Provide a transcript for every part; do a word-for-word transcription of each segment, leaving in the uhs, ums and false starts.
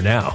now.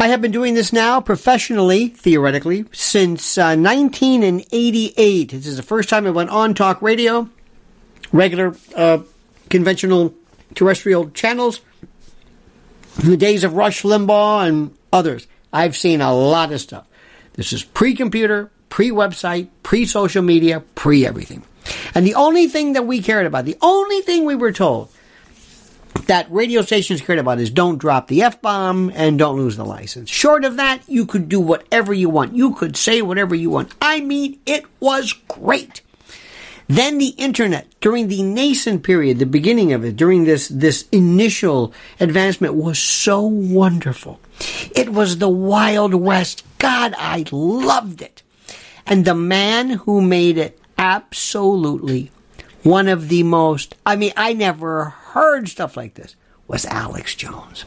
I have been doing this now professionally, theoretically, since uh, nineteen eighty-eight. This is the first time I went on talk radio, regular uh, conventional terrestrial channels, in the days of Rush Limbaugh and others. I've seen a lot of stuff. This is pre-computer, pre-website, pre-social media, pre-everything. And the only thing that we cared about, the only thing we were told that radio stations cared about is don't drop the F-bomb and don't lose the license. Short of that, you could do whatever you want. You could say whatever you want. I mean, it was great. Then the internet, during the nascent period, the beginning of it, during this, this initial advancement was so wonderful. It was the Wild West. God, I loved it. And the man who made it absolutely one of the most, I mean, I never heard stuff like this, was Alex Jones.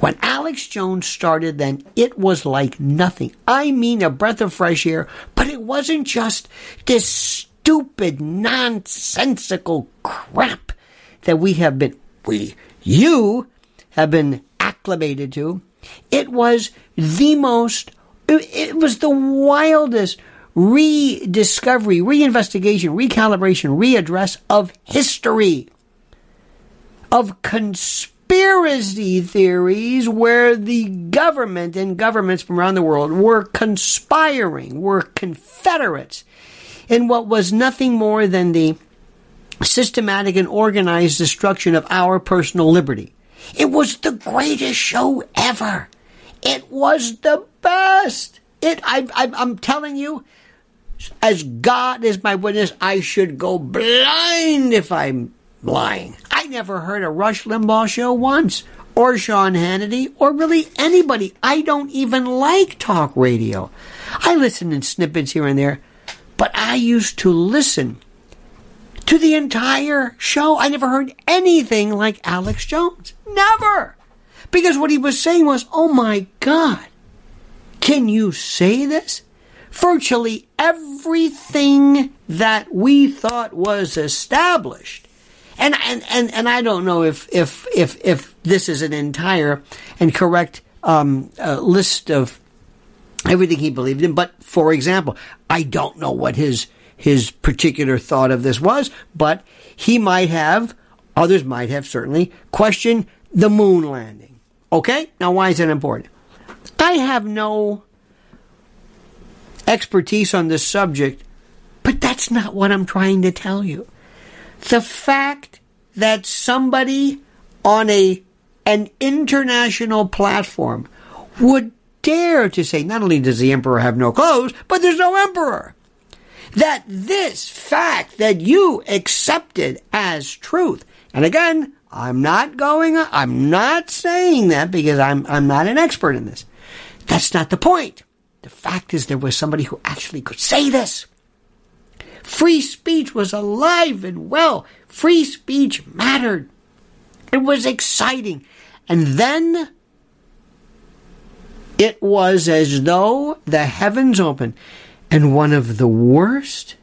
When Alex Jones started, then it was like nothing. I mean, a breath of fresh air, but it wasn't just this stupid, nonsensical crap that we have been, we, you have been acclimated to. It was the most, it was the wildest rediscovery, reinvestigation, recalibration, readdress of history, of conspiracy theories where the government and governments from around the world were conspiring, were confederates in what was nothing more than the systematic and organized destruction of our personal liberty. It was the greatest show ever. It was the best. It, I, I, I'm telling you, as God is my witness, I should go blind if I'm lying. I never heard a Rush Limbaugh show once, or Sean Hannity, or really anybody. I don't even like talk radio. I listen in snippets here and there, but I used to listen to the entire show. I never heard anything like Alex Jones. Never. Because what he was saying was, oh my God, can you say this? Virtually everything that we thought was established. And and, and, and I don't know if, if, if, if this is an entire and correct um, uh, list of everything he believed in. But for example, I don't know what his his particular thought of this was, but he might have, others might have certainly, questioned the moon landing. Okay? Now, why is that important? I have no expertise on this subject, but that's not what I'm trying to tell you. The fact that somebody on a an international platform would dare to say, not only does the emperor have no clothes, but there's no emperor. That this fact that you accepted as truth, and again, I'm not going, I'm not saying that because I'm, I'm not an expert in this. That's not the point. The fact is there was somebody who actually could say this. Free speech was alive and well. Free speech mattered. It was exciting. And then it was as though the heavens opened. And one of the worst,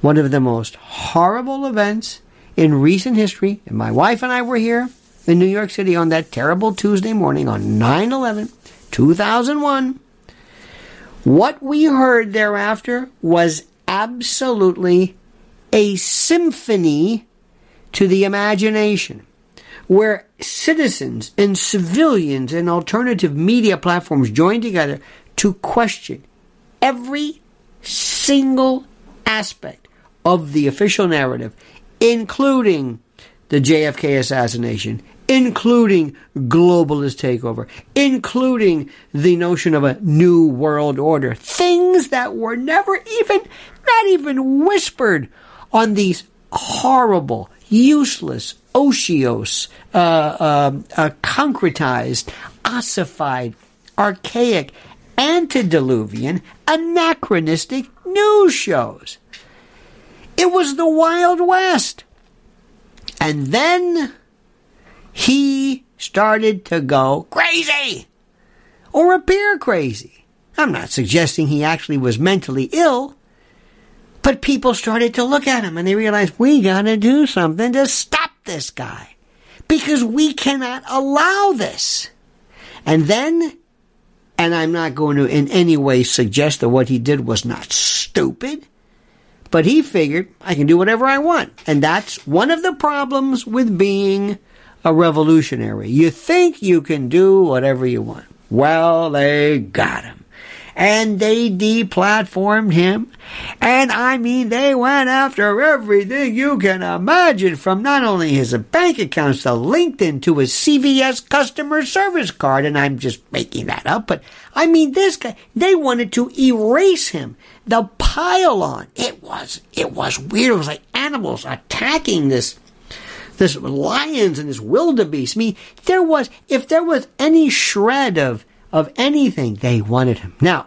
one of the most horrible events in recent history, and my wife and I were here in New York City on that terrible Tuesday morning on nine eleven, two thousand one, what we heard thereafter was absolutely a symphony to the imagination, where citizens and civilians and alternative media platforms joined together to question every single aspect of the official narrative, including the J F K assassination, including globalist takeover, including the notion of a new world order, things that were never even, not even whispered on these horrible, useless, otiose, uh, uh, uh, concretized, ossified, archaic, antediluvian, anachronistic news shows. It was the Wild West. And then he started to go crazy or appear crazy. I'm not suggesting he actually was mentally ill, but people started to look at him and they realized we got to do something to stop this guy because we cannot allow this. And then And I'm not going to in any way suggest that what he did was not stupid. But he figured, I can do whatever I want. And that's one of the problems with being a revolutionary. You think you can do whatever you want. Well, they got him. And they deplatformed him. And I mean, they went after everything you can imagine, from not only his bank accounts to LinkedIn to his C V S customer service card. And I'm just making that up. But I mean, this guy, they wanted to erase him. The pile on. It was, it was weird. It was like animals attacking this, this lions and this wildebeest. I mean, there was, if there was any shred of of anything, they wanted him. Now,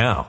Now.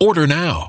Order now.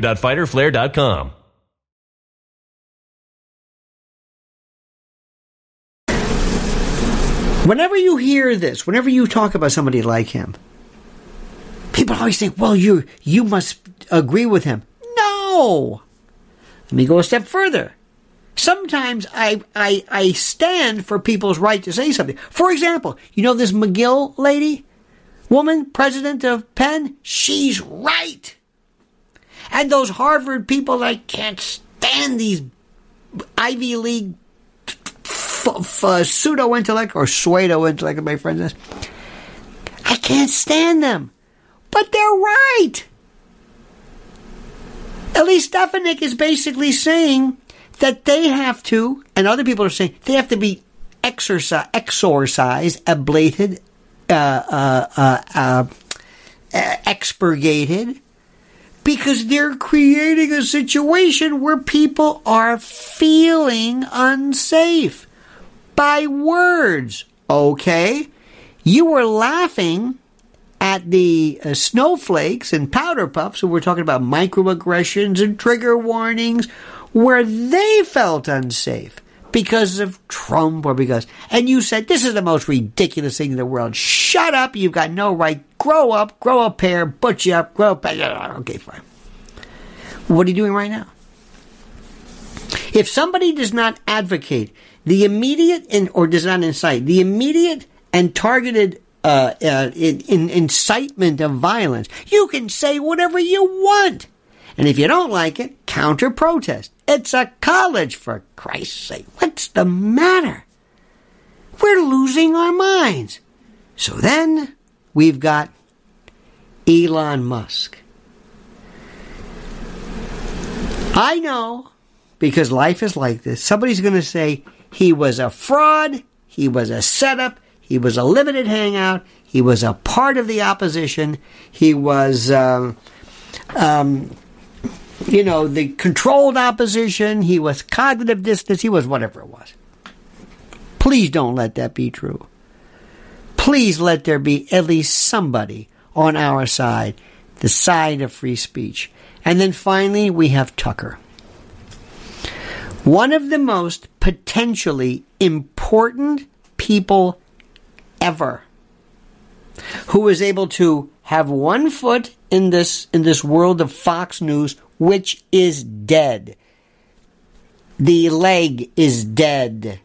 dot fighter flare dot com. Whenever you hear this, whenever you talk about somebody like him, people always think, well, you you must agree with him. No! Let me go a step further. Sometimes I, I, I stand for people's right to say something. For example, you know this McGill lady, woman, president of Penn? She's right! And those Harvard people, I can't stand these Ivy League f- f- pseudo-intellect or pseudo-intellect, my friend says. I can't stand them. But they're right. Elise Stefanik is basically saying that they have to, and other people are saying, they have to be exorcised, exorcised ablated, uh, uh, uh, uh, expurgated, because they're creating a situation where people are feeling unsafe by words, okay? You were laughing at the uh, snowflakes and powder puffs, and we're talking about microaggressions and trigger warnings, where they felt unsafe because of Trump or because... And you said, this is the most ridiculous thing in the world. Shut up, you've got no right. Grow up, grow a pair, butch you up, grow up. Okay, fine. What are you doing right now? If somebody does not advocate the immediate in, or does not incite the immediate and targeted uh, uh, in, in incitement of violence, you can say whatever you want. And if you don't like it, counter-protest. It's a college, for Christ's sake. What's the matter? We're losing our minds. So then we've got Elon Musk. I know, because life is like this, somebody's going to say he was a fraud, he was a setup, he was a limited hangout, he was a part of the opposition, he was, um, um, you know, the controlled opposition, he was cognitive dissonance, he was whatever it was. Please don't let that be true. Please let there be at least somebody on our side, the side of free speech. And then finally, we have Tucker. One of the most potentially important people ever, who is able to have one foot in this in this world of Fox News, which is dead. The leg is dead.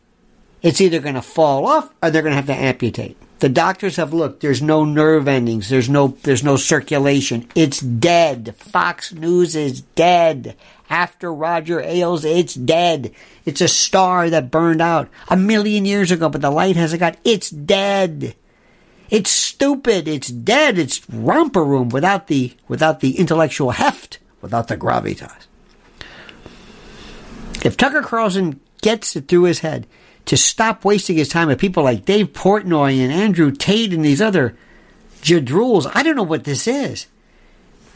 It's either going to fall off or they're going to have to amputate. The doctors have looked. There's no nerve endings. There's no there's no circulation. It's dead. Fox News is dead. After Roger Ailes, it's dead. It's a star that burned out a million years ago, but the light hasn't got. It's dead. It's stupid. It's dead. It's romper room without the without the intellectual heft, without the gravitas. If Tucker Carlson gets it through his head to stop wasting his time with people like Dave Portnoy and Andrew Tate and these other jadrools. I don't know what this is.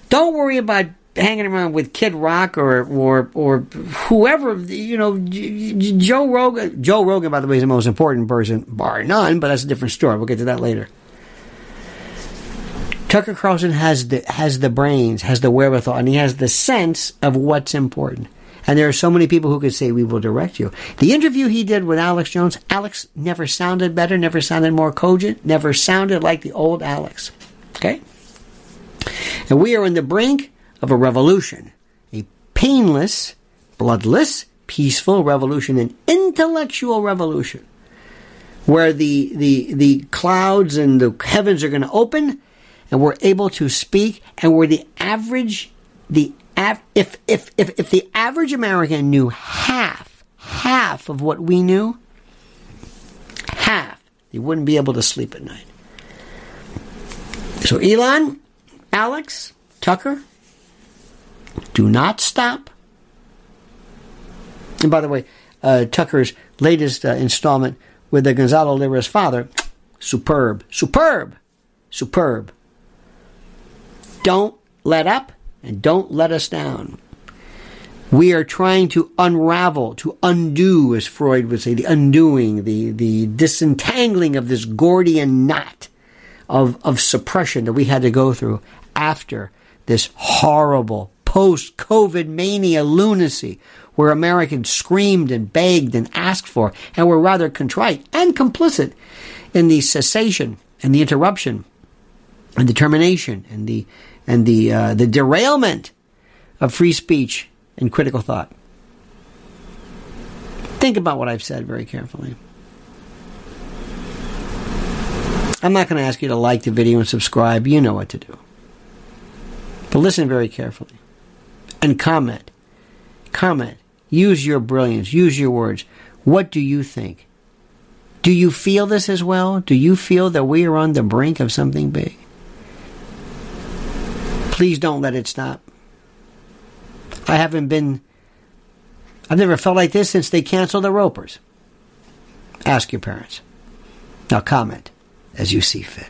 Don't worry about hanging around with Kid Rock or or or whoever, you know, Joe Rogan. Joe Rogan, by the way, is the most important person, bar none, but that's a different story. We'll get to that later. Tucker Carlson has the has the brains, has the wherewithal, and he has the sense of what's important. And there are so many people who could say, we will direct you. The interview he did with Alex Jones, Alex never sounded better, never sounded more cogent, never sounded like the old Alex. Okay? And we are on the brink of a revolution. A painless, bloodless, peaceful revolution, an intellectual revolution. Where the, the, the clouds and the heavens are going to open, and we're able to speak, and where the average, the If, if if if the average American knew half, half of what we knew, half, they wouldn't be able to sleep at night. So Elon, Alex, Tucker, do not stop. And by the way, uh, Tucker's latest uh, installment with the Gonzalo Lira's father, superb, superb, superb. Don't let up. And don't let us down. We are trying to unravel, to undo, as Freud would say, the undoing, the, the disentangling of this Gordian knot of, of suppression that we had to go through after this horrible post-COVID mania lunacy where Americans screamed and begged and asked for and were rather contrite and complicit in the cessation and the interruption and the termination and the and the uh, the derailment of free speech and critical thought. Think about what I've said very carefully. I'm not going to ask you to like the video and subscribe. You know what to do. But listen very carefully. And comment. Comment. Use your brilliance. Use your words. What do you think? Do you feel this as well? Do you feel that we are on the brink of something big? Please don't let it stop. I haven't been, I've never felt like this since they canceled the Ropers. Ask your parents. Now comment as you see fit.